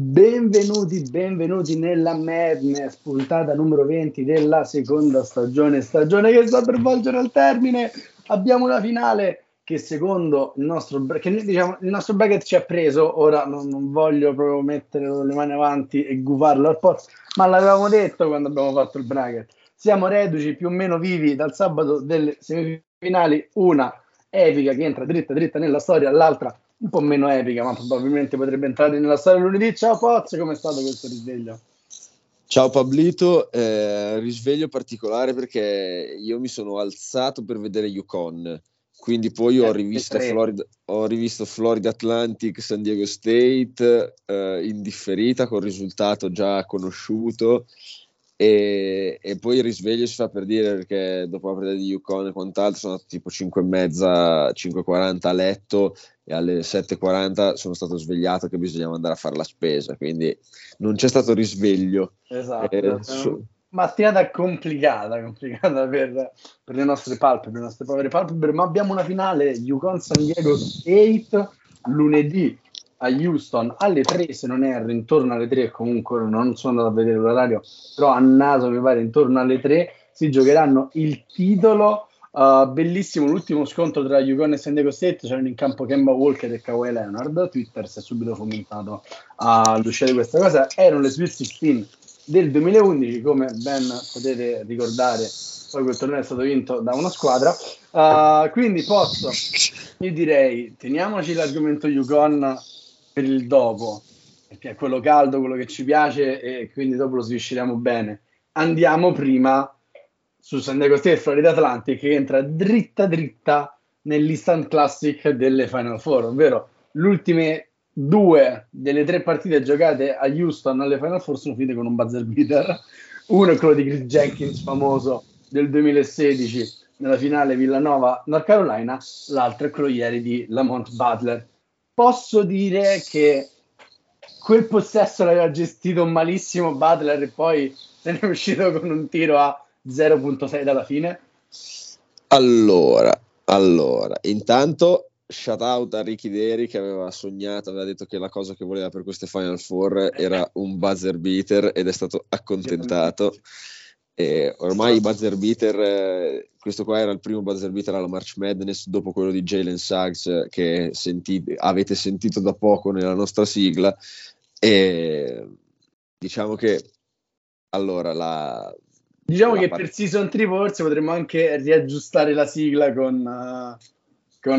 Benvenuti nella Madness, puntata numero 20 della seconda stagione che sta per volgere al termine. Abbiamo una finale che secondo il nostro bracket ci ha preso. Ora non voglio proprio mettere le mani avanti e gufarlo al pozzo, ma l'avevamo detto quando abbiamo fatto il bracket. Siamo reduci più o meno vivi dal sabato delle semifinali, una epica che entra dritta nella storia, l'altra un po' meno epica, ma probabilmente potrebbe entrare nella storia lunedì. Ciao Poz, com'è stato questo risveglio? Ciao Pablito, risveglio particolare perché io mi sono alzato per vedere UConn, quindi poi ho rivisto Florida Atlantic, San Diego State, indifferita col risultato già conosciuto, e poi il risveglio si fa per dire perché dopo la partita di UConn e quant'altro sono andato tipo 5:30, 5:40 a letto, e alle 7:40 sono stato svegliato che bisognava andare a fare la spesa, quindi non c'è stato risveglio. Esatto, mattinata complicata per le nostre palpebre, le nostre povere palpebre, ma abbiamo una finale UConn San Diego State lunedì a Houston alle 3, se non erro, intorno alle 3, comunque non sono andato a vedere l'orario, però a naso mi pare intorno alle 3 si giocheranno il titolo. Bellissimo l'ultimo scontro tra UConn e San Diego State, c'erano in campo Kemba Walker e Kawhi Leonard. Twitter si è subito fomentato all'uscita di questa cosa. Erano le Sweet 16 del 2011, come ben potete ricordare, poi quel torneo è stato vinto da una squadra, quindi io direi teniamoci l'argomento UConn per il dopo, perché è quello caldo, quello che ci piace, e quindi dopo lo svisceriamo bene. Andiamo prima su San Diego State e Florida Atlantic, che entra dritta nell'Eastern Classic delle Final Four, ovvero le ultime due delle tre partite giocate a Houston alle Final Four sono finite con un buzzer beater. Uno è quello di Kris Jenkins, famoso, del 2016 nella finale Villanova North Carolina, l'altro è quello ieri di Lamont Butler. Posso dire che quel possesso l'aveva gestito malissimo Butler e poi se ne è uscito con un tiro a 0.6 dalla fine. Allora, intanto shout out a Ricky Deri, che aveva detto che la cosa che voleva per queste Final Four era un buzzer beater, ed è stato accontentato. E ormai i buzzer beater, questo qua era il primo buzzer beater alla March Madness dopo quello di Jalen Suggs che avete sentito da poco nella nostra sigla. E diciamo che allora per Season 3 forse potremmo anche riaggiustare la sigla con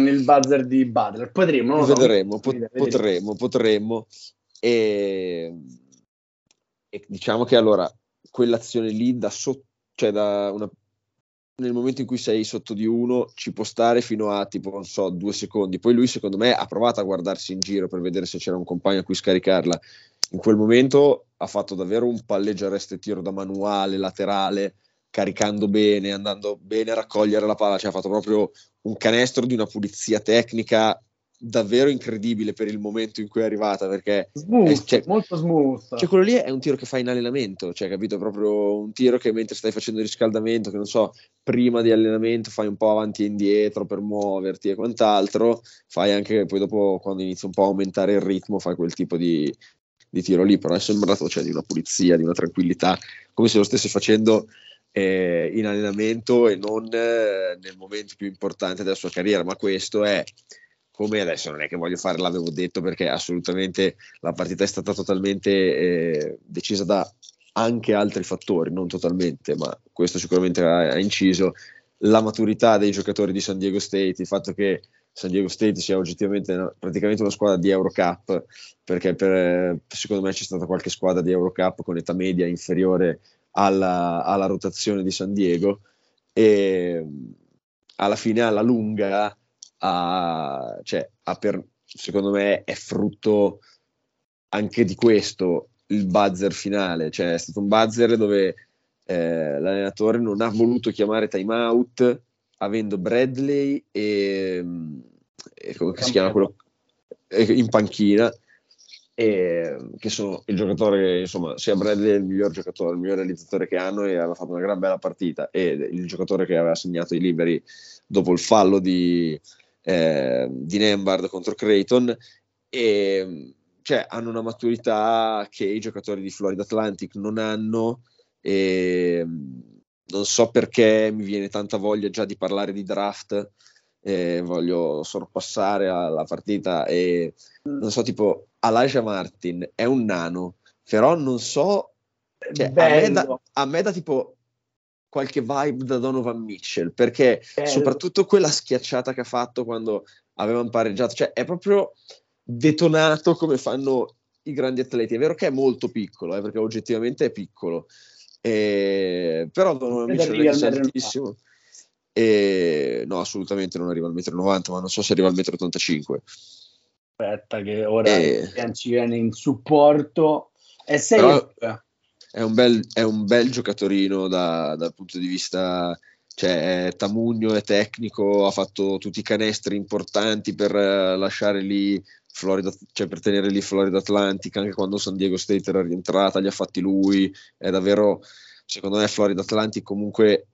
il buzzer di Butler. Potremmo. E diciamo che allora quell'azione lì da sotto, cioè nel momento in cui sei sotto di uno, ci può stare fino a tipo, non so, 2 secondi. Poi lui, secondo me, ha provato a guardarsi in giro per vedere se c'era un compagno a cui scaricarla. In quel momento ha fatto davvero un palleggio arresto e tiro da manuale, laterale, caricando bene, andando bene a raccogliere la palla. Cioè, ha fatto proprio un canestro di una pulizia tecnica davvero incredibile per il momento in cui è arrivata, perché molto smooth. Cioè, quello lì è un tiro che fai in allenamento, cioè, capito? Proprio un tiro che mentre stai facendo il riscaldamento, che non so, prima di allenamento fai un po' avanti e indietro per muoverti e quant'altro, fai anche poi dopo quando inizia un po' a aumentare il ritmo, fai quel tipo di tiro lì, però è sembrato, cioè, di una pulizia, di una tranquillità, come se lo stesse facendo in allenamento e non nel momento più importante della sua carriera. Ma questo è, come adesso non è che voglio fare l'avevo detto, perché assolutamente la partita è stata totalmente decisa da anche altri fattori, non totalmente, ma questo sicuramente ha inciso, la maturità dei giocatori di San Diego State, il fatto che San Diego State sia oggettivamente praticamente una squadra di Eurocup, perché secondo me c'è stata qualche squadra di Eurocup con età media inferiore alla rotazione di San Diego, e alla fine alla lunga secondo me è frutto anche di questo il buzzer finale. Cioè, è stato un buzzer dove l'allenatore non ha voluto chiamare timeout avendo Bradley e come si chiama quello in panchina, che sono il giocatore, insomma, sia Bradley è il miglior giocatore, il miglior realizzatore che hanno, e aveva fatto una gran bella partita, e il giocatore che aveva segnato i liberi dopo il fallo di Nembhard contro Creighton, e cioè, hanno una maturità che i giocatori di Florida Atlantic non hanno, e non so perché mi viene tanta voglia già di parlare di draft, voglio sorpassare alla partita, e non so, tipo Alijah Martin è un nano, però non so, cioè, a me dà tipo qualche vibe da Donovan Mitchell, perché soprattutto quella schiacciata che ha fatto quando avevano pareggiato, cioè è proprio detonato come fanno i grandi atleti. È vero che è molto piccolo, perché oggettivamente è piccolo, però Donovan Mitchell è altissimo, no, assolutamente non arriva al 1,90 m, ma non so se arriva al 1,85 m. Aspetta che ora ci viene in supporto. È serio. È un bel giocatorino dal punto di vista, cioè, è tamugno, è tecnico, ha fatto tutti i canestri importanti per lasciare lì Florida, cioè per tenere lì Florida Atlantic, anche quando San Diego State era rientrata, li ha fatti lui. È davvero, secondo me, Florida Atlantic comunque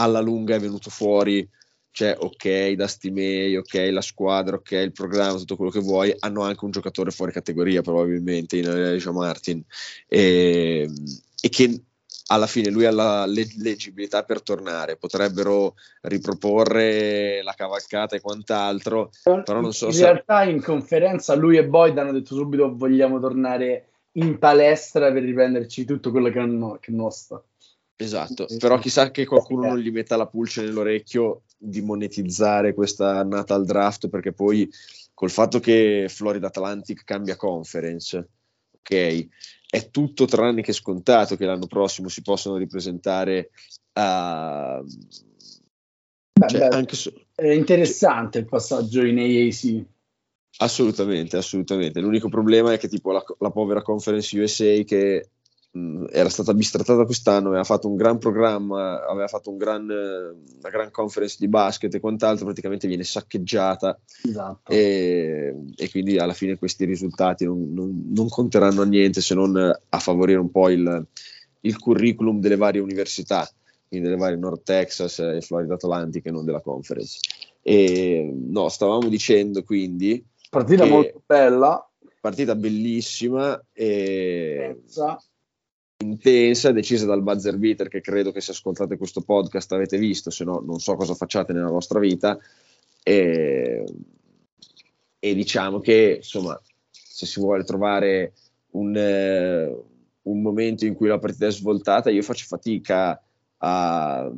alla lunga è venuto fuori, cioè ok, Dusty May, ok, la squadra, ok, il programma, tutto quello che vuoi, hanno anche un giocatore fuori categoria probabilmente in Alijah Martin, e che alla fine lui ha la leggibilità per tornare. Potrebbero riproporre la cavalcata e quant'altro, però non so in se... realtà in conferenza lui e Boyd hanno detto subito: vogliamo tornare in palestra per riprenderci tutto quello che non sta. Esatto, però chissà che qualcuno non gli metta la pulce nell'orecchio di monetizzare questa annata al draft, perché poi col fatto che Florida Atlantic cambia conference, ok, è tutto tranne che scontato che l'anno prossimo si possano ripresentare a... è interessante il passaggio in AAC. Assolutamente. L'unico problema è che tipo la povera Conference USA, che era stata bistrattata quest'anno, aveva fatto un gran programma, aveva fatto una gran conference di basket e quant'altro, praticamente viene saccheggiata. Esatto. E quindi alla fine questi risultati non conteranno a niente, se non a favorire un po' il curriculum delle varie università, quindi delle varie North Texas e Florida Atlantic, e non della conference. E no, stavamo dicendo quindi partita molto bella, partita bellissima e intensa, decisa dal buzzer beater, che credo che se ascoltate questo podcast avete visto, se no non so cosa facciate nella vostra vita, e diciamo che, insomma, se si vuole trovare un momento in cui la partita è svoltata, io faccio fatica a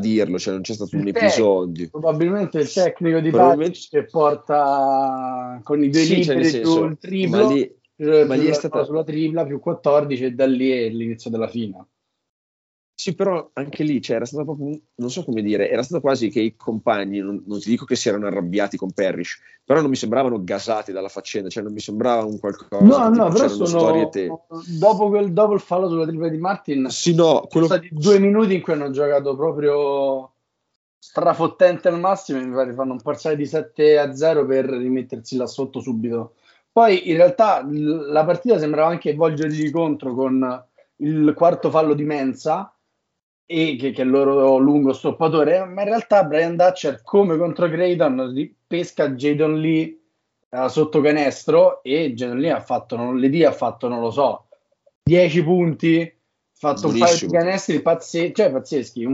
dirlo, cioè non c'è stato un episodio. Probabilmente il tecnico di Patrick che porta con i due liberi sul triplo, ma lì è stata sulla tripla più 14, e da lì è l'inizio della fine. Sì, però anche lì, cioè, era stato proprio, non so come dire, era stato quasi che i compagni, non ti dico che si erano arrabbiati con Parrish, però non mi sembravano gasati dalla faccenda, cioè non mi sembrava un qualcosa. No, però dopo il fallo sulla tripla di Martin, sì, no, sono stati 2 minuti in cui hanno giocato proprio strafottente al massimo, mi pare fanno un parziale di 7-0 per rimettersi là sotto subito. Poi in realtà la partita sembrava anche volgergli contro con il quarto fallo di Mensa, e che è il loro lungo stoppatore, ma in realtà Brian Dutcher, come contro Graydon, pesca Jadon Lee sotto canestro, e Jadon Lee ha fatto non lo so, 10 punti, ha fatto un paio di canestri pazzeschi, anche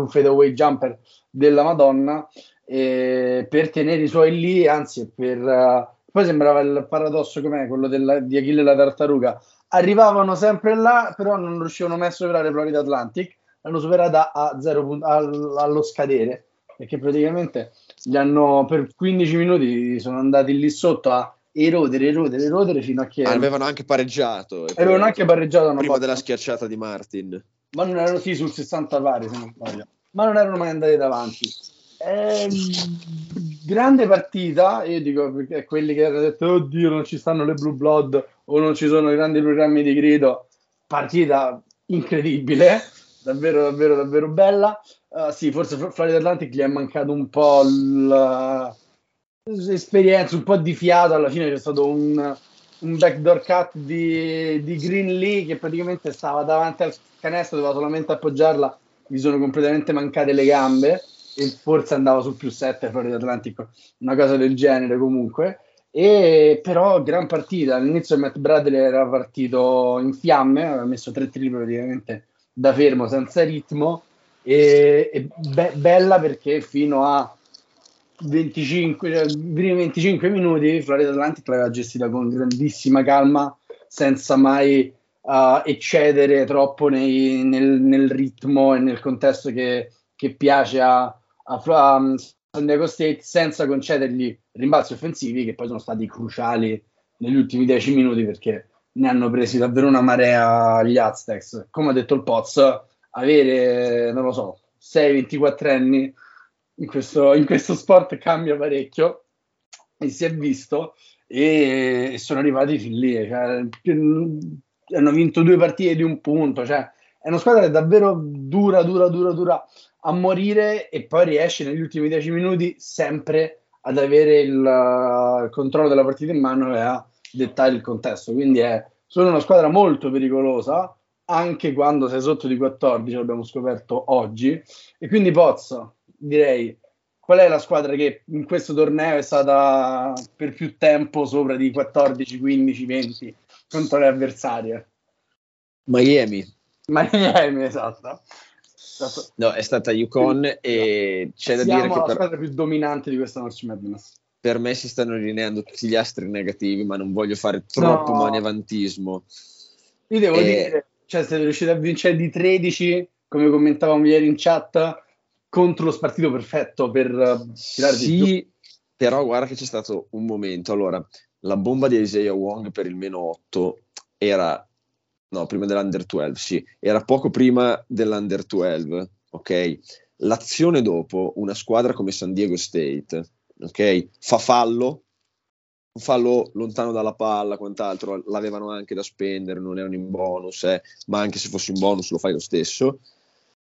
un fadeaway jumper della Madonna, per tenere i suoi lì, anzi per... poi sembrava il paradosso, com'è quello di Achille e la tartaruga, arrivavano sempre là, però non riuscivano mai a superare Florida Atlantic, l'hanno superata a 0 punti allo scadere, perché praticamente gli hanno, per 15 minuti sono andati lì sotto a erodere fino a che avevano anche pareggiato, prima della schiacciata di Martin, ma non erano sul 60 pari, se non sbaglio, ma non erano mai andati davanti. Grande partita, io dico, perché quelli che hanno detto oddio non ci stanno le Blue Blood o non ci sono i grandi programmi di grido, partita incredibile, davvero bella. Sì, forse Florida Atlantic gli è mancato un po' l'esperienza, un po' di fiato. Alla fine c'è stato un backdoor cut di Green Lee, che praticamente stava davanti al canestro, doveva solamente appoggiarla, gli sono completamente mancate le gambe, e forse andava su più 7 Florida Atlantic, una cosa del genere. Comunque E però gran partita, all'inizio Matt Bradley era partito in fiamme, aveva messo 3 tripli praticamente da fermo, senza ritmo, e bella perché fino a 25 minuti Florida Atlantic l'aveva gestita con grandissima calma, senza mai eccedere troppo nel ritmo e nel contesto che piace a San Diego State, senza concedergli rimbalzi offensivi che poi sono stati cruciali negli ultimi 10 minuti, perché ne hanno presi davvero una marea gli Aztecs. Come ha detto il Poz, avere, non lo so, 6-24 anni in questo sport cambia parecchio, e si è visto, e sono arrivati fin lì, cioè, hanno vinto 2 partite di 1 punto, cioè è una squadra che è davvero dura a morire, e poi riesce negli ultimi 10 minuti sempre ad avere il controllo della partita in mano e a dettare il contesto. Quindi sono una squadra molto pericolosa, anche quando sei sotto di 14, l'abbiamo scoperto oggi. E quindi Pozzo, direi, qual è la squadra che in questo torneo è stata per più tempo sopra di 14, 15, 20 contro le avversarie? Miami, esatto. No, è stata UConn, e c'è da dire che la squadra più dominante di questa March Madness. Per me si stanno allineando tutti gli astri negativi, ma non voglio fare troppo maniavantismo. Io devo dire, cioè, se riuscite a vincere di 13, come commentavamo ieri in chat, contro lo spartito perfetto per tirare di più. Sì, però guarda che c'è stato un momento. Allora, la bomba di Isaiah Wong per il -8 era... No, prima dell'Under 12, sì, era poco prima dell'Under 12, ok? L'azione dopo, una squadra come San Diego State, ok? Fa fallo, un fallo lontano dalla palla, quant'altro, l'avevano anche da spendere, non erano in bonus, ma anche se fosse in bonus lo fai lo stesso.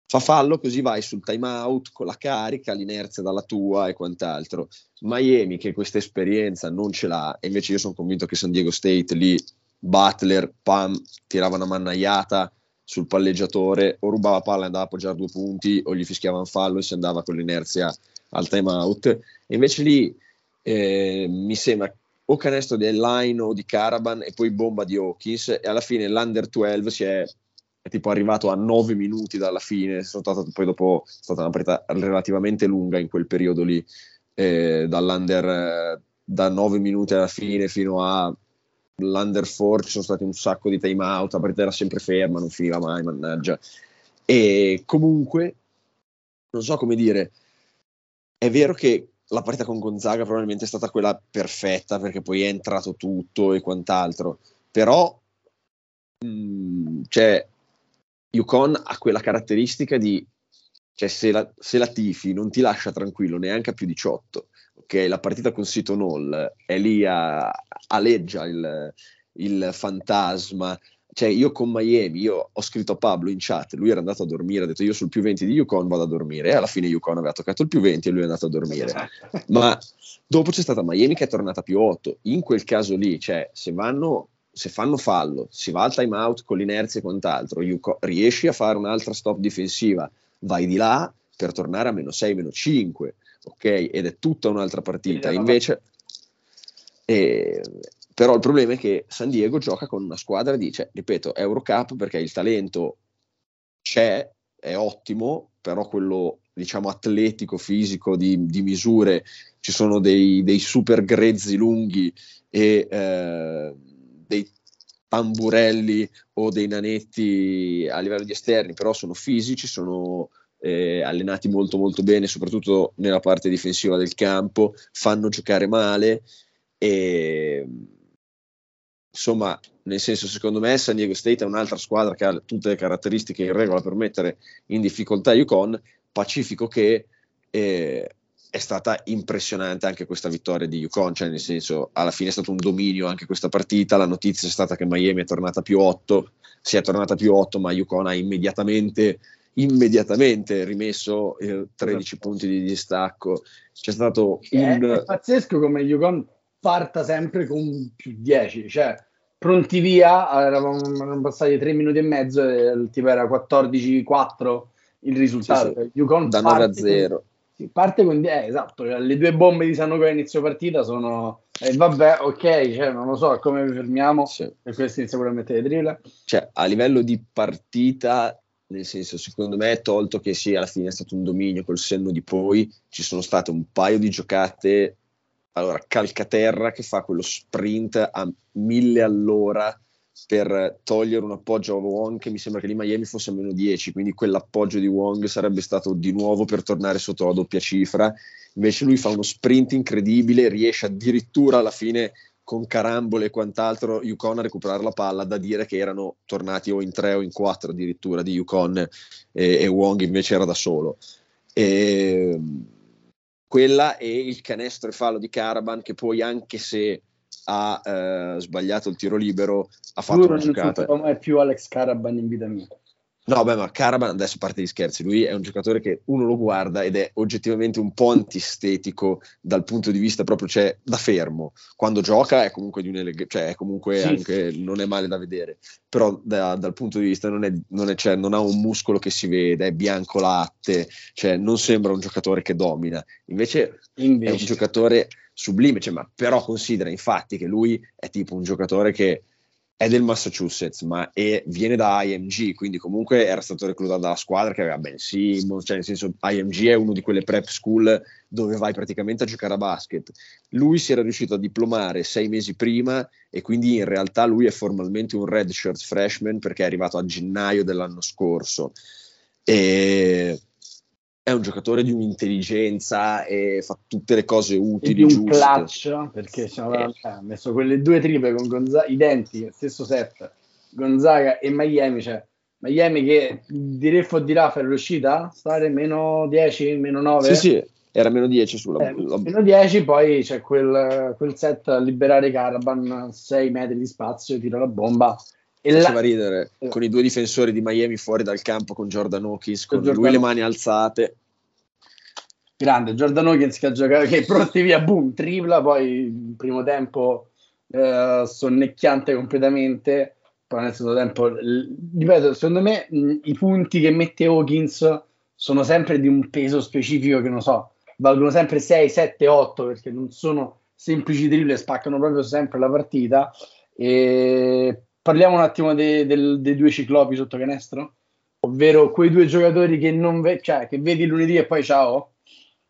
Fa fallo, così vai sul time out con la carica, l'inerzia dalla tua e quant'altro. Miami, che questa esperienza non ce l'ha, e invece io sono convinto che San Diego State lì Butler, Pam, tirava una mannaiata sul palleggiatore, o rubava palla e andava a appoggiare 2 punti, o gli fischiava un fallo e si andava con l'inerzia al time out. E invece lì mi sembra o canestro di Line o di Caravan e poi bomba di Hawkins, e alla fine l'Under 12 è tipo arrivato a 9 minuti dalla fine. Poi dopo è stata una partita relativamente lunga in quel periodo lì, da 9 minuti alla fine fino a l'Under 4 ci sono stati un sacco di time out, la partita era sempre ferma, non finiva mai, mannaggia. E comunque non so come dire, è vero che la partita con Gonzaga probabilmente è stata quella perfetta, perché poi è entrato tutto e quant'altro, però cioè UConn ha quella caratteristica di, cioè, se la tifi non ti lascia tranquillo neanche a più 18. Che la partita con Seton Hall è lì, aleggia il fantasma. Cioè, io con Miami, io ho scritto a Pablo in chat, lui era andato a dormire, ha detto io sul +20 di UConn vado a dormire, e alla fine UConn aveva toccato il +20 e lui è andato a dormire. Ma dopo c'è stata Miami che è tornata +8, in quel caso lì, cioè, se fanno fallo, si va al time out con l'inerzia e quant'altro, riesci a fare un'altra stop difensiva, vai di là per tornare a -6, -5. Ok, ed è tutta un'altra partita. Invece, però il problema è che San Diego gioca con una squadra di, cioè, ripeto, Eurocup, perché il talento c'è, è ottimo, però quello, diciamo, atletico, fisico, di misure, ci sono dei super grezzi lunghi e dei tamburelli o dei nanetti a livello di esterni, però sono fisici, sono... allenati molto molto bene, soprattutto nella parte difensiva del campo, fanno giocare male, e insomma, nel senso, secondo me San Diego State è un'altra squadra che ha tutte le caratteristiche in regola per mettere in difficoltà UConn. Pacifico che è stata impressionante anche questa vittoria di UConn, cioè, nel senso, alla fine è stato un dominio anche questa partita. La notizia è stata che Miami è tornata +8, si è tornata +8, ma UConn ha immediatamente rimesso 13 punti di distacco. C'è stato è pazzesco come UConn parta sempre con +10, cioè pronti via, erano passati 3 minuti e mezzo e tipo era 14-4 il risultato. Sì, sì. UConn da 9-0 Si parte con... esatto, le due bombe di Sanogo all'inizio partita sono... vabbè, ok, cioè, non lo so, come vi fermiamo? Sì. E questo inizia pure a mettere le drill. Cioè, a livello di partita... Nel senso, secondo me, tolto che sì, alla fine è stato un dominio col senno di poi, ci sono state un paio di giocate. Allora, Calcaterra che fa quello sprint a 1000 all'ora per togliere un appoggio a Wong, che mi sembra che lì Miami fosse a meno 10, quindi quell'appoggio di Wong sarebbe stato di nuovo per tornare sotto la doppia cifra. Invece lui fa uno sprint incredibile, riesce addirittura alla fine con carambole e quant'altro UConn a recuperare la palla, da dire che erano tornati o in 3 o in 4 addirittura di UConn, e Wong invece era da solo. E quella è il canestro e fallo di Caravan, che poi anche se ha sbagliato il tiro libero ha fatto una giocata. Non è più Alex Caravan in vita mia. No, beh, ma Caravan, adesso a parte gli scherzi, lui è un giocatore che uno lo guarda ed è oggettivamente un po' antistetico dal punto di vista proprio, cioè, da fermo. Quando gioca è comunque di cioè è comunque anche, non è male da vedere, però dal punto di vista non è, cioè, non ha un muscolo che si vede, è bianco latte, cioè non sembra un giocatore che domina. Invece è un giocatore sublime, cioè, ma però considera infatti che lui è tipo un giocatore che è del Massachusetts, ma viene da IMG, quindi comunque era stato reclutato dalla squadra che aveva Ben Simmons, cioè nel senso IMG è uno di quelle prep school dove vai praticamente a giocare a basket. Lui si era riuscito a diplomare 6 mesi prima e quindi in realtà lui è formalmente un redshirt freshman perché è arrivato a gennaio dell'anno scorso. E è un giocatore di un'intelligenza e fa tutte le cose utili, giuste. Di un clutch, perché ha messo quelle due triple con Gonzaga, identiche, stesso set, Gonzaga e Miami, cioè Miami che di Reffo o di Raffa è riuscita a stare meno 10, meno 9? Sì, sì, era meno 10 sulla... meno 10, poi c'è quel set a liberare Caravan, 6 metri di spazio, tira la bomba. Faceva ridere con i due difensori di Miami fuori dal campo, con Jordan Hawkins, lui le mani alzate, grande Jordan Hawkins che ha giocato, che pronti via, boom, tripla, poi in primo tempo sonnecchiante completamente, poi nel secondo tempo, ripeto, secondo me i punti che mette Hawkins sono sempre di un peso specifico, che non so, valgono sempre 6, 7, 8 perché non sono semplici triple, spaccano proprio sempre la partita. E parliamo un attimo dei due ciclopi sotto canestro, ovvero quei due giocatori che non cioè, che vedi lunedì e poi ciao.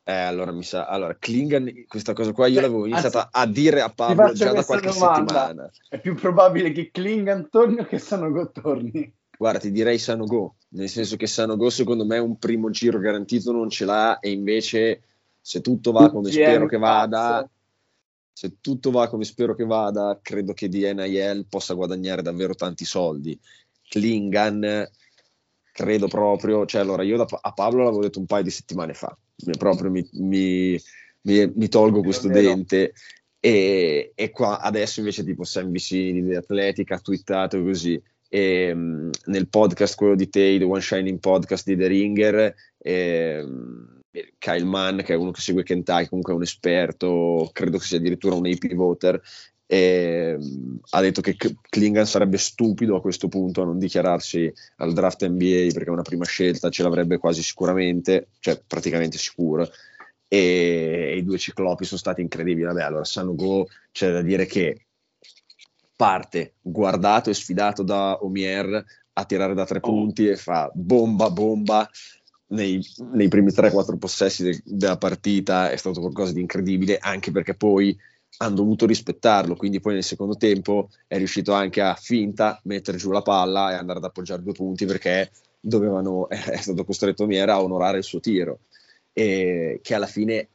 Allora mi sa, Clingan, questa cosa qua io l'avevo iniziata a dire a Pablo già da qualche settimana. È più probabile che Clingan torni o che Sanogo torni? Guarda, ti direi Sanogo, nel senso che Sanogo secondo me un primo giro garantito non ce l'ha, e invece se tutto va come spero che vada... Se tutto va come spero che vada, credo che di NIL possa guadagnare davvero tanti soldi. Clingan, credo proprio, cioè allora io a Pablo l'avevo detto un paio di settimane fa, proprio mi tolgo questo dente, e qua adesso invece tipo Sam Vicini di Atletica ha twittato così, e, nel podcast quello di Tate, One Shining Podcast di The Ringer, Kyle Mann, che è uno che segue Kentucky, comunque è un esperto, credo che sia addirittura un AP voter, ha detto che Clingan sarebbe stupido a questo punto a non dichiararsi al draft NBA, perché una prima scelta ce l'avrebbe quasi sicuramente, cioè praticamente sicuro, e i due ciclopi sono stati incredibili. Vabbè, allora Sanogo, c'è da dire che parte guardato e sfidato da Omier a tirare da 3 punti e fa bomba nei primi 3-4 possessi della partita. È stato qualcosa di incredibile, anche perché poi hanno dovuto rispettarlo, quindi poi nel secondo tempo è riuscito anche a finta mettere giù la palla e andare ad appoggiare 2 punti, perché è stato costretto Miera a onorare il suo tiro, e che alla fine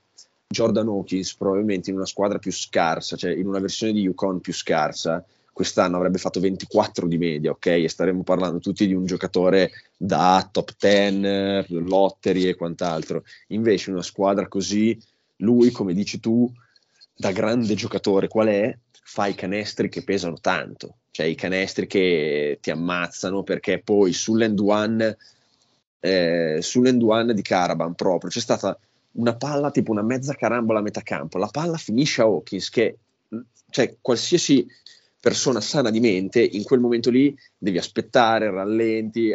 Jordan Hawkins probabilmente in una squadra più scarsa, cioè in una versione di UConn più scarsa, quest'anno avrebbe fatto 24 di media, ok? E staremmo parlando tutti di un giocatore da top 10, lottery e quant'altro. Invece una squadra così, lui, come dici tu, da grande giocatore qual è, fa i canestri che pesano tanto, cioè i canestri che ti ammazzano, perché poi sull'end one di Caravan proprio c'è stata una palla, tipo una mezza carambola a metà campo, la palla finisce a Hawkins, che cioè qualsiasi persona sana di mente, in quel momento lì devi aspettare, rallenti,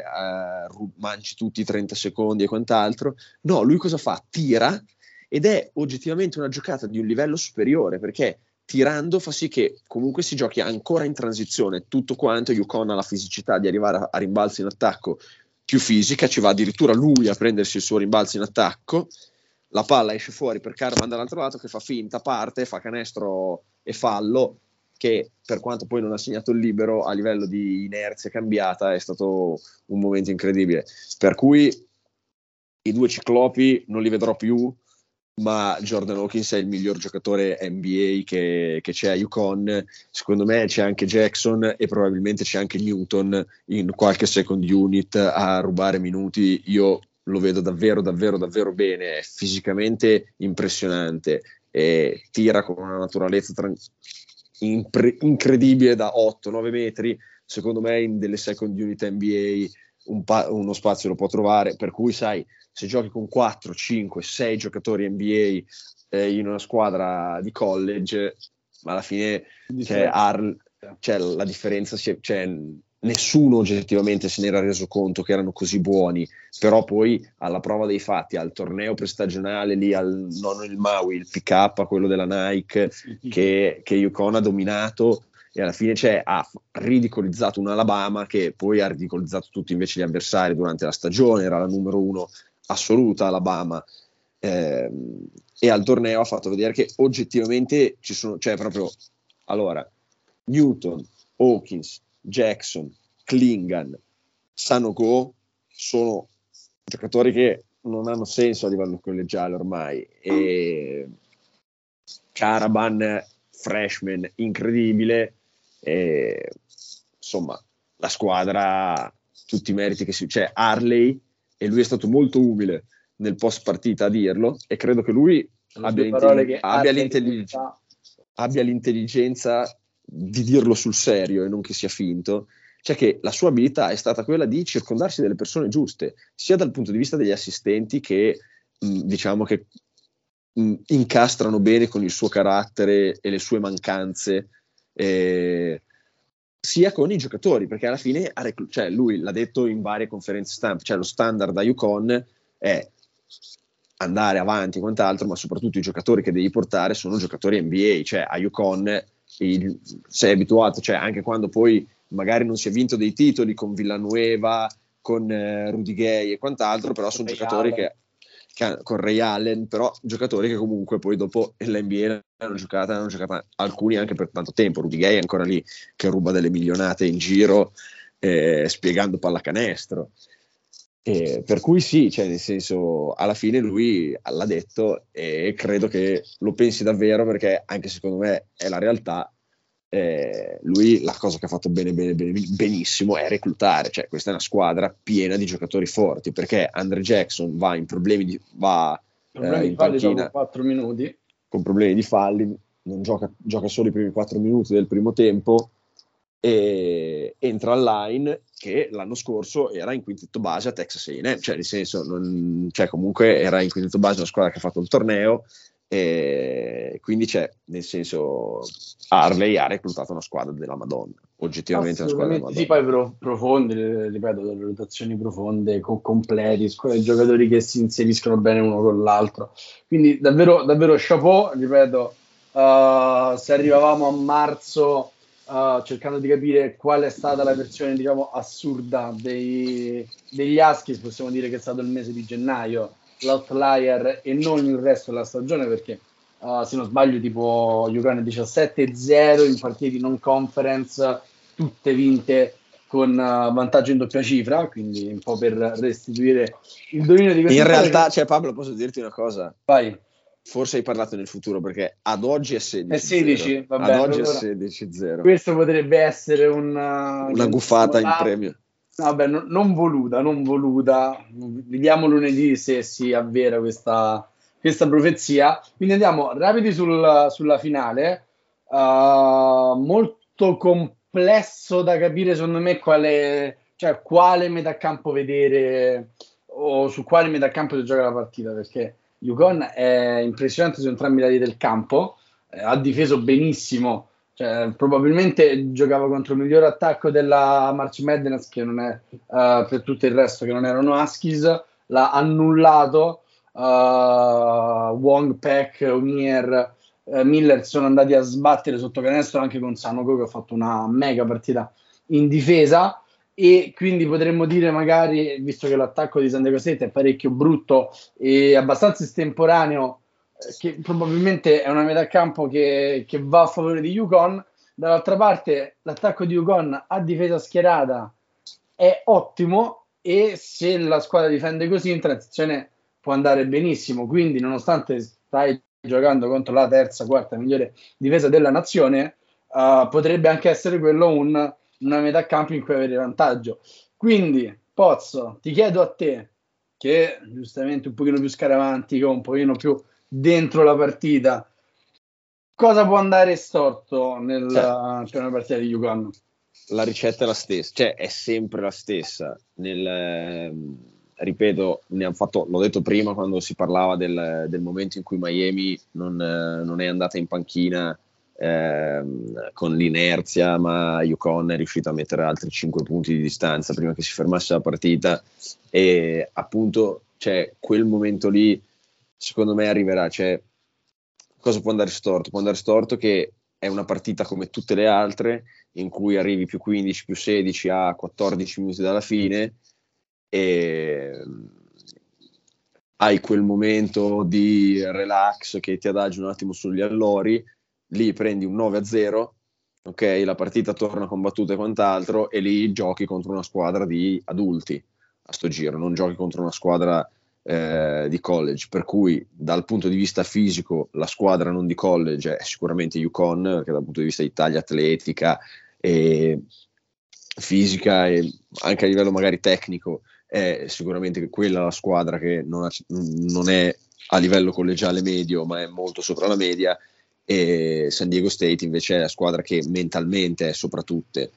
mangi tutti i 30 secondi e quant'altro. No, lui cosa fa? Tira, ed è oggettivamente una giocata di un livello superiore, perché tirando fa sì che comunque si giochi ancora in transizione tutto quanto. UConn ha la fisicità di arrivare a rimbalzi in attacco più fisica, ci va addirittura lui a prendersi il suo rimbalzo in attacco, la palla esce fuori per Caravan dall'altro lato, che fa finta, parte, fa canestro e fallo, che per quanto poi non ha segnato il libero, a livello di inerzia cambiata è stato un momento incredibile. Per cui i due ciclopi non li vedrò più, ma Jordan Hawkins è il miglior giocatore NBA che c'è a UConn. Secondo me c'è anche Jackson e probabilmente c'è anche Newton in qualche second unit a rubare minuti. Io lo vedo davvero davvero davvero bene, è fisicamente impressionante e tira con una naturalezza incredibile da 8-9 metri. Secondo me in delle second unit NBA uno spazio lo può trovare, per cui sai, se giochi con 4, 5, 6 giocatori NBA in una squadra di college, alla fine la differenza nessuno oggettivamente se ne era reso conto che erano così buoni, però poi alla prova dei fatti, al torneo prestagionale lì, al non il Maui, il PK, quello della Nike che UConn ha dominato, e alla fine ha ridicolizzato un Alabama che poi ha ridicolizzato tutti invece gli avversari durante la stagione, era la numero 1 assoluta Alabama, e al torneo ha fatto vedere che oggettivamente ci sono, Newton, Hawkins, Jackson, Clingan, Sanogo sono giocatori che non hanno senso a livello collegiale ormai, e Caravan freshman incredibile, e insomma la squadra tutti i meriti che Hurley, e lui è stato molto umile nel post partita a dirlo, e credo che lui abbia l'intelligenza di dirlo sul serio e non che sia finto, che la sua abilità è stata quella di circondarsi delle persone giuste, sia dal punto di vista degli assistenti che incastrano bene con il suo carattere e le sue mancanze, sia con i giocatori, perché alla fine lui l'ha detto in varie conferenze stampa, lo standard da UConn è andare avanti e quant'altro, ma soprattutto i giocatori che devi portare sono giocatori NBA, a UConn sei abituato, anche quando poi magari non si è vinto dei titoli con Villanueva, con Rudy Gay e quant'altro, però sono giocatori che con Ray Allen, però giocatori che comunque poi dopo l'NBA hanno giocato alcuni anche per tanto tempo. Rudy Gay è ancora lì che ruba delle milionate in giro spiegando pallacanestro, per cui nel senso, alla fine lui l'ha detto e credo che lo pensi davvero, perché anche secondo me è la realtà. Lui la cosa che ha fatto benissimo è reclutare, questa è una squadra piena di giocatori forti, perché Andre Jackson va in problemi di falli dopo 4 minuti, con problemi di falli, non gioca solo i primi 4 minuti del primo tempo, e entra online che l'anno scorso era in quintetto base a Texas A&M, comunque era in quintetto base una squadra che ha fatto il torneo, e quindi Hurley ha reclutato una squadra della Madonna, oggettivamente una squadra della Madonna. Sì, poi profondi, ripeto, delle rotazioni profonde, completi, giocatori che si inseriscono bene uno con l'altro, quindi davvero davvero chapeau, ripeto. Se arrivavamo a marzo cercando di capire qual è stata la versione assurda degli Huskies, possiamo dire che è stato il mese di gennaio l'outlier e non il resto della stagione, perché se non sbaglio tipo UConn 17-0 in partite di non conference, tutte vinte con vantaggio in doppia cifra, quindi un po' per restituire il dominio di questa in realtà stagione. Pablo, posso dirti una cosa? Vai. Forse hai parlato nel futuro, perché ad oggi è 16-0. Vabbè, ad oggi allora è 16-0. Questo potrebbe essere una guffata in premio. Vabbè, non voluta, vediamo lunedì se si avvera questa profezia. Quindi andiamo rapidi sulla finale, molto complesso da capire secondo me quale metacampo vedere o su quale metacampo si gioca la partita, perché UConn è impressionante su entrambi i lati del campo, ha difeso benissimo Cioè, probabilmente giocava contro il miglior attacco della March Madness, che non è per tutto il resto, che non erano Huskies, l'ha annullato. Wong, Peck, Omier, Miller sono andati a sbattere sotto canestro anche con Sanogo, che ha fatto una mega partita in difesa, e quindi potremmo dire magari, visto che l'attacco di San Diego State è parecchio brutto e abbastanza estemporaneo, che probabilmente è una metà campo che va a favore di UConn. Dall'altra parte l'attacco di UConn a difesa schierata è ottimo, e se la squadra difende così in transizione può andare benissimo, quindi nonostante stai giocando contro la terza, quarta migliore difesa della nazione, potrebbe anche essere quello una metà campo in cui avere vantaggio. Quindi Pozzo, ti chiedo a te, che giustamente un pochino più scaramantico, un pochino più dentro la partita, cosa può andare storto per una partita di UConn? La ricetta è la stessa, cioè è sempre la stessa. Ripeto, ne hanno fatto, l'ho detto prima quando si parlava del momento in cui Miami non è andata in panchina con l'inerzia, ma UConn è riuscita a mettere altri 5 punti di distanza prima che si fermasse la partita, e appunto cioè, quel momento lì secondo me arriverà. Cioè, cosa può andare storto? Può andare storto che è una partita come tutte le altre, in cui arrivi più 15, più 16 a 14 minuti dalla fine e hai quel momento di relax che ti adagi un attimo sugli allori, lì prendi un 9-0, ok, la partita torna combattuta e quant'altro, e lì giochi contro una squadra di adulti a sto giro, non giochi contro una squadra di college, per cui dal punto di vista fisico la squadra non di college è sicuramente UConn, che dal punto di vista di taglia atletica e fisica e anche a livello magari tecnico è sicuramente quella la squadra che non è a livello collegiale medio, ma è molto sopra la media, e San Diego State invece è la squadra che mentalmente è sopra tutte.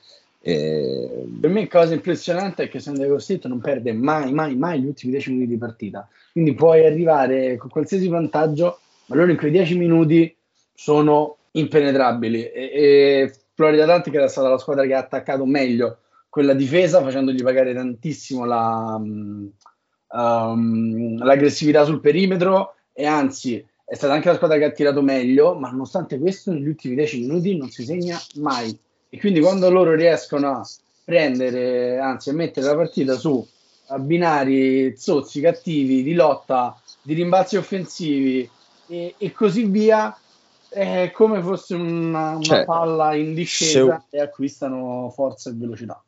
Per me cosa impressionante è che San Diego State non perde mai gli ultimi 10 minuti di partita, quindi puoi arrivare con qualsiasi vantaggio, ma loro in quei 10 minuti sono impenetrabili, e Florida Atlantic era stata la squadra che ha attaccato meglio quella difesa, facendogli pagare tantissimo l'aggressività sul perimetro, e anzi è stata anche la squadra che ha tirato meglio, ma nonostante questo negli ultimi 10 minuti non si segna mai. E quindi quando loro riescono a prendere, anzi a mettere la partita su binari zozzi, cattivi, di lotta, di rimbalzi offensivi e così via, è come fosse una palla in discesa e acquistano forza e velocità.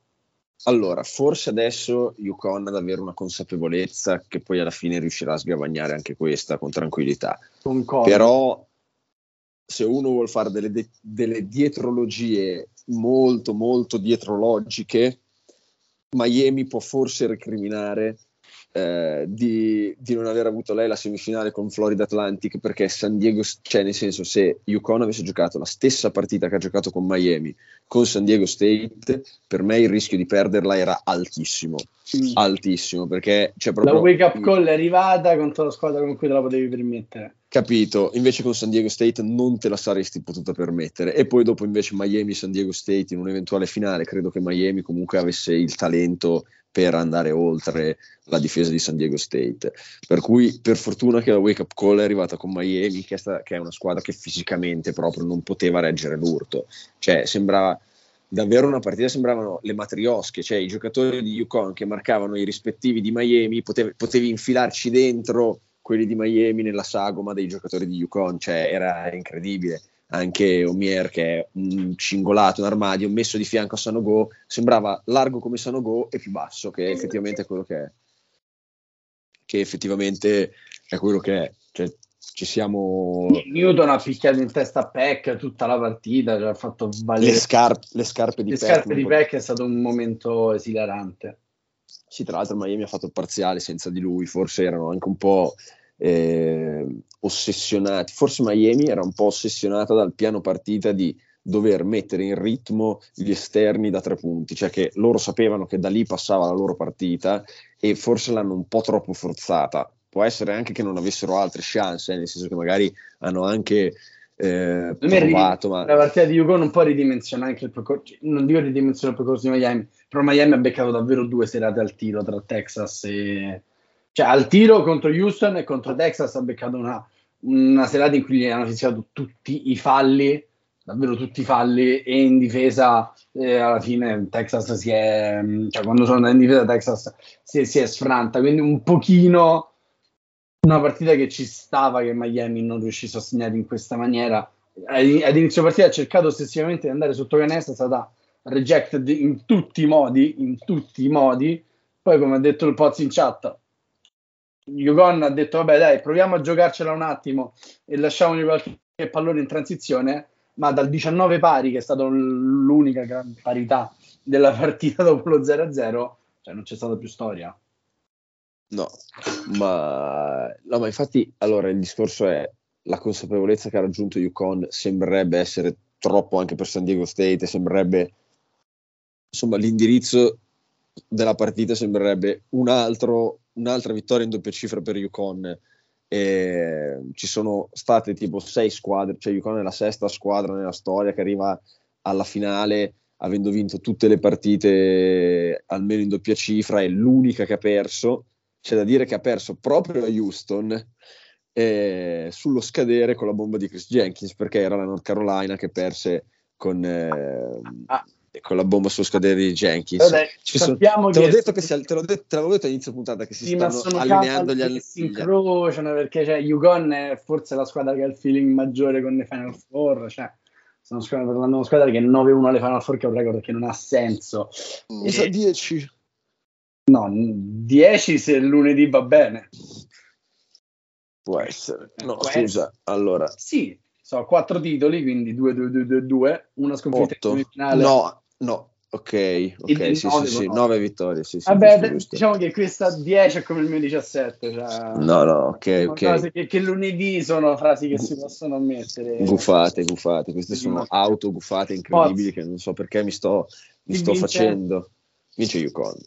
Allora, forse adesso UConn ha davvero una consapevolezza che poi alla fine riuscirà a sgavagnare anche questa con tranquillità. Concordo. Però se uno vuol fare delle dietrologie molto molto dietrologiche, Miami può forse recriminare di non aver avuto lei la semifinale con Florida Atlantic, perché San Diego, cioè nel senso, se UConn avesse giocato la stessa partita che ha giocato con Miami con San Diego State, per me il rischio di perderla era altissimo, perché cioè, proprio la wake up call è arrivata contro la squadra con cui te la potevi permettere, capito? Invece con San Diego State non te la saresti potuta permettere. E poi dopo invece Miami, San Diego State in un'eventuale finale, credo che Miami comunque avesse il talento per andare oltre la difesa di San Diego State, per cui per fortuna che la wake up call è arrivata con Miami, che è una squadra che fisicamente proprio non poteva reggere l'urto. Cioè sembrava davvero una partita, sembravano le matriosche, cioè i giocatori di UConn che marcavano i rispettivi di Miami, potevi infilarci dentro quelli di Miami nella sagoma dei giocatori di UConn, cioè era incredibile. Anche Omier, che è un cingolato, un armadio, messo di fianco a Sanogo, sembrava largo come Sanogo e più basso, che effettivamente è quello che è. Cioè, ci siamo... Newton ha picchiato in testa a Peck tutta la partita, cioè, ha fatto valere... Le scarpe di Peck è stato un momento esilarante. Sì, tra l'altro Miami ha fatto il parziale senza di lui, forse erano anche un po'... ossessionati, forse Miami era un po' ossessionata dal piano partita di dover mettere in ritmo gli esterni da 3 punti, cioè che loro sapevano che da lì passava la loro partita, e forse l'hanno un po' troppo forzata. Può essere anche che non avessero altre chance, nel senso che magari hanno anche provato. Ma la partita di UConn un po' ridimensiona anche il percorso, non dico ridimensiona il percorso di Miami, però Miami ha beccato davvero due serate al tiro tra Texas e... cioè al tiro contro Houston e contro Texas ha beccato una serata in cui gli hanno fissato tutti i falli, davvero tutti i falli, e in difesa alla fine Texas si è, cioè quando sono in difesa Texas si è sfranta, quindi un pochino una partita che ci stava che Miami non riuscisse a segnare in questa maniera. Ad inizio partita ha cercato ossessivamente di andare sotto canestro, è stata rejected in tutti i modi, poi come ha detto il Poz in chat, UConn ha detto vabbè dai, proviamo a giocarcela un attimo e lasciamogli qualche pallone in transizione, ma dal 19 pari, che è stata l'unica gran parità della partita dopo lo 0-0, cioè non c'è stata più storia. No, ma infatti, allora il discorso è la consapevolezza che ha raggiunto UConn sembrerebbe essere troppo anche per San Diego State, sembrerebbe, insomma, l'indirizzo della partita sembrerebbe un'altra vittoria in doppia cifra per UConn. Ci sono state tipo 6 squadre, cioè UConn è la 6ª squadra nella storia che arriva alla finale avendo vinto tutte le partite almeno in doppia cifra, è l'unica che ha perso, c'è da dire che ha perso proprio a Houston sullo scadere con la bomba di Kris Jenkins, perché era la North Carolina che perse con la bomba sullo scadere di Jenkins. Vabbè, te l'ho detto all'inizio puntata che si stanno allineando gli anni, si incrociano, perché cioè, UConn è forse la squadra che ha il feeling maggiore con le Final Four, cioè sono parlando di una squadra che è 9-1 alle Final Four, che è un record che non ha senso. E 10 no, 10 se lunedì va bene, può essere, no può scusa essere. Allora sì, so 4 titoli, quindi 2-2-2-2-2, una sconfitta in finale, no. Ok, sì, 9 vittorie. Sì, vabbè, giusto. Diciamo che questa 10 è come il mio 17. Cioè, no, ok. Cose che lunedì sono frasi che si possono mettere. Gufate. Queste sono autogufate incredibili che non so perché mi sto facendo. Vince UConn.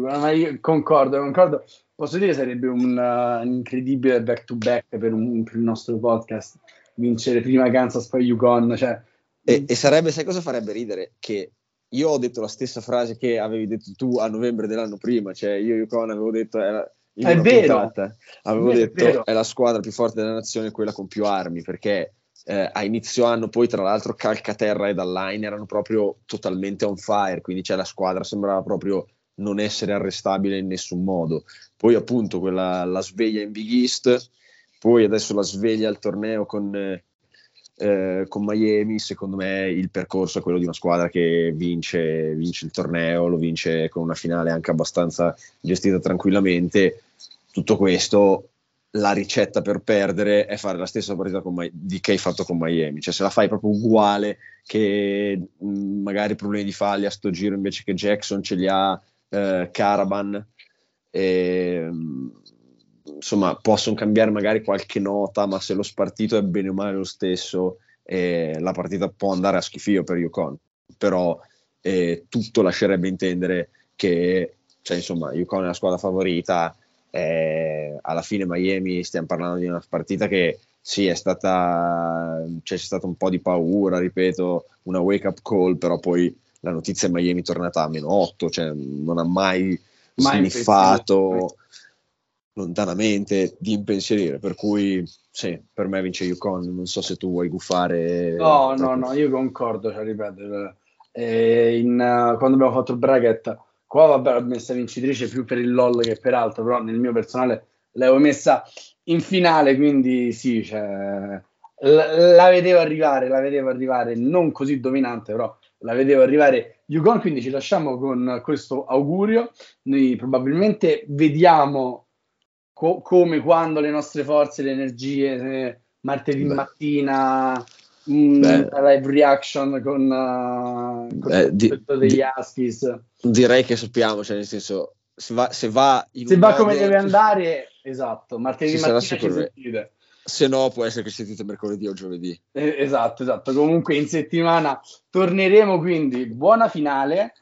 Ma io concordo. Posso dire che sarebbe un incredibile back-to-back per il nostro podcast. Vincere prima Kansas, poi UConn. Cioè... E sarebbe, sai cosa farebbe ridere? Che io ho detto la stessa frase che avevi detto tu a novembre dell'anno prima, cioè io UConn avevo detto è vero. È la squadra più forte della nazione, quella con più armi, perché a inizio anno poi tra l'altro Calcaterra e Dalline erano proprio totalmente on fire, quindi cioè, la squadra sembrava proprio non essere arrestabile in nessun modo, poi appunto quella la sveglia in Big East, poi adesso la sveglia al torneo con Miami. Secondo me il percorso è quello di una squadra che vince il torneo, lo vince con una finale anche abbastanza gestita tranquillamente. Tutto questo, la ricetta per perdere è fare la stessa partita che hai fatto con Miami, cioè se la fai proprio uguale, che magari problemi di falli a sto giro invece che Jackson ce li ha Caravan, insomma possono cambiare magari qualche nota, ma se lo spartito è bene o male lo stesso, la partita può andare a schifio per UConn, però tutto lascerebbe intendere che, cioè, insomma, UConn è la squadra favorita, alla fine Miami stiamo parlando di una partita che sì, è stata, cioè, c'è stata un po' di paura, ripeto, una wake up call, però poi la notizia è Miami tornata a -8, cioè non ha mai sniffato lontanamente di impensierire, per cui sì, per me vince UConn. Non so se tu vuoi gufare. No, io concordo, cioè, ripeto, quando abbiamo fatto il bracket qua, vabbè, l'ho messa vincitrice più per il LOL che per altro, però nel mio personale l'avevo messa in finale, quindi sì, cioè, la vedevo arrivare non così dominante, però la vedevo arrivare UConn, quindi ci lasciamo con questo augurio. Noi probabilmente vediamo come quando le nostre forze, le energie, martedì mattina live reaction con rispetto degli Huskies. Direi che sappiamo, cioè nel senso se va come deve andare, esatto, martedì mattina ci sentite. Se no può essere che sentite mercoledì o giovedì. Esatto, comunque in settimana torneremo, quindi buona finale,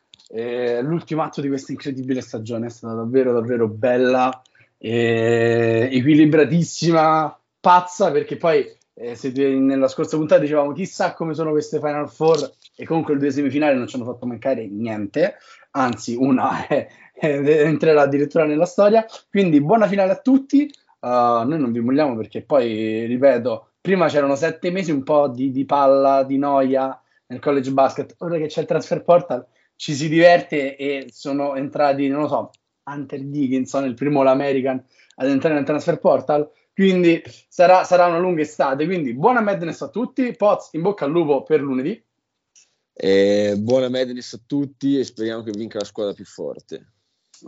l'ultimo atto di questa incredibile stagione è stata davvero bella, equilibratissima, pazza, perché poi Se nella scorsa puntata dicevamo chissà come sono queste Final Four, e comunque le due semifinali non ci hanno fatto mancare niente, anzi una entrerà addirittura nella storia, quindi buona finale a tutti. Noi non vi molliamo, perché poi, ripeto, prima c'erano 7 mesi un po' di palla, di noia nel college basket, ora che c'è il transfer portal ci si diverte, e sono entrati, non lo so, Hunter Dickinson, il primo l'American ad entrare nel transfer portal. Quindi sarà una lunga estate, quindi buona Madness a tutti. Poz, in bocca al lupo per lunedì. Buona Madness a tutti e speriamo che vinca la squadra più forte.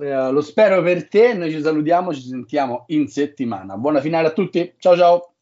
Lo spero per te, noi ci salutiamo, ci sentiamo in settimana. Buona finale a tutti, ciao ciao.